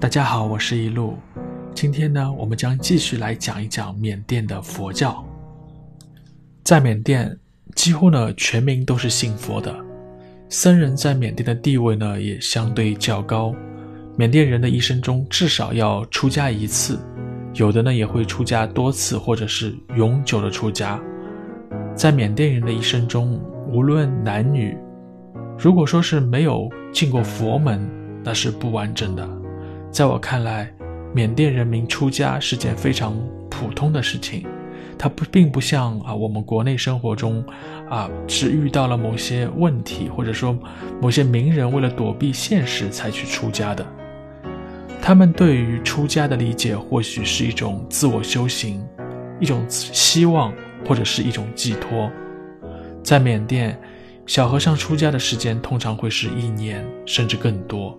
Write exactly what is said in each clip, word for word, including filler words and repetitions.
大家好，我是一路。今天呢，我们将继续来讲一讲缅甸的佛教。在缅甸，几乎呢全民都是信佛的，僧人在缅甸的地位呢也相对较高。缅甸人的一生中至少要出家一次，有的呢也会出家多次，或者是永久的出家。在缅甸人的一生中，无论男女，如果说是没有进过佛门，那是不完整的。在我看来，缅甸人民出家是件非常普通的事情，它不并不像啊我们国内生活中啊是遇到了某些问题，或者说某些名人为了躲避现实才去出家的。他们对于出家的理解或许是一种自我修行，一种希望，或者是一种寄托。在缅甸，小和尚出家的时间通常会是一年甚至更多。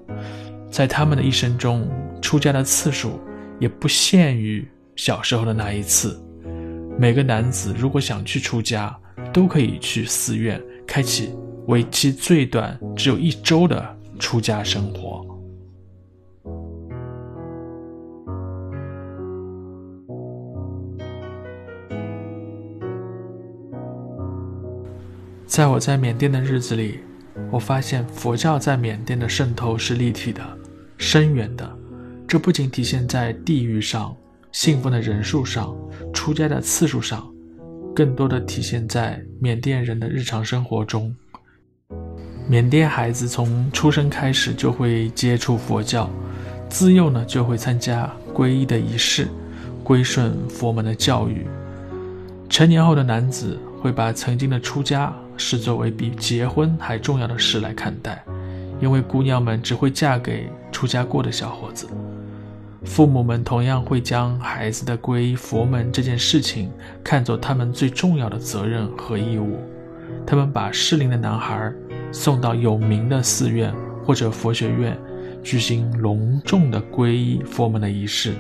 在他们的一生中，出家的次数也不限于小时候的那一次。每个男子如果想去出家，都可以去寺院开启为期最短只有一周的出家生活。在我在缅甸的日子里，我发现佛教在缅甸的渗透是立体的、深远的。这不仅体现在地域上、信奉的人数上、出家的次数上，更多的体现在缅甸人的日常生活中。缅甸孩子从出生开始就会接触佛教，自幼呢就会参加皈依的仪式，归顺佛门的教育。成年后的男子会把曾经的出家视作为比结婚还重要的事来看待，因为姑娘们只会嫁给出家过的小伙子。父母们同样会将孩子的皈依佛门这件事情看作他们最重要的责任和义务。他们把适龄的男孩送到有名的寺院或者佛学院，举行隆重的皈依佛门的仪式。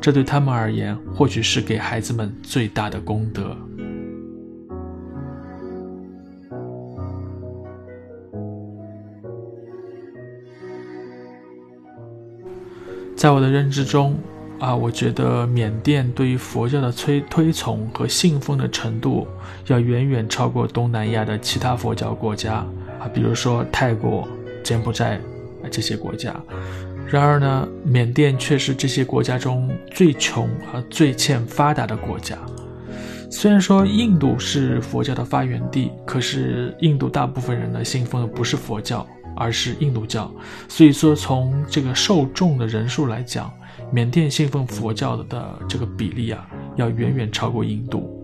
这对他们而言，或许是给孩子们最大的功德。在我的认知中啊，我觉得缅甸对于佛教的推推崇和信奉的程度要远远超过东南亚的其他佛教国家啊，比如说泰国、柬埔寨啊这些国家。然而呢，缅甸却是这些国家中最穷和最欠发达的国家。虽然说印度是佛教的发源地，可是印度大部分人呢信奉的不是佛教，而是印度教。所以说从这个受众的人数来讲，缅甸信奉佛教的这个比例啊，要远远超过印度。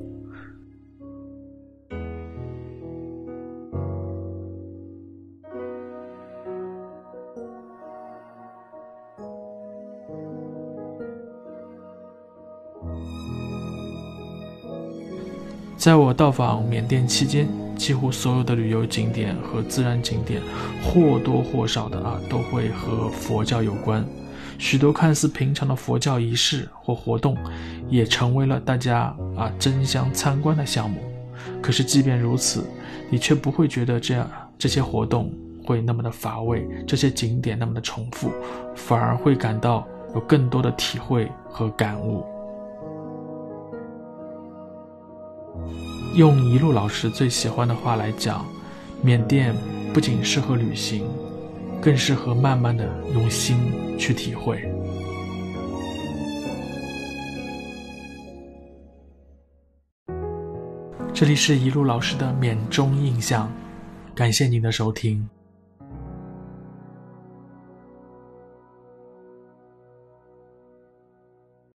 在我到访缅甸期间，几乎所有的旅游景点和自然景点或多或少的啊都会和佛教有关。许多看似平常的佛教仪式或活动也成为了大家啊争相参观的项目。可是即便如此，你却不会觉得这样这些活动会那么的乏味，这些景点那么的重复，反而会感到有更多的体会和感悟。用一路老师最喜欢的话来讲，缅甸不仅适合旅行，更适合慢慢的用心去体会。这里是一路老师的缅中印象，感谢您的收听。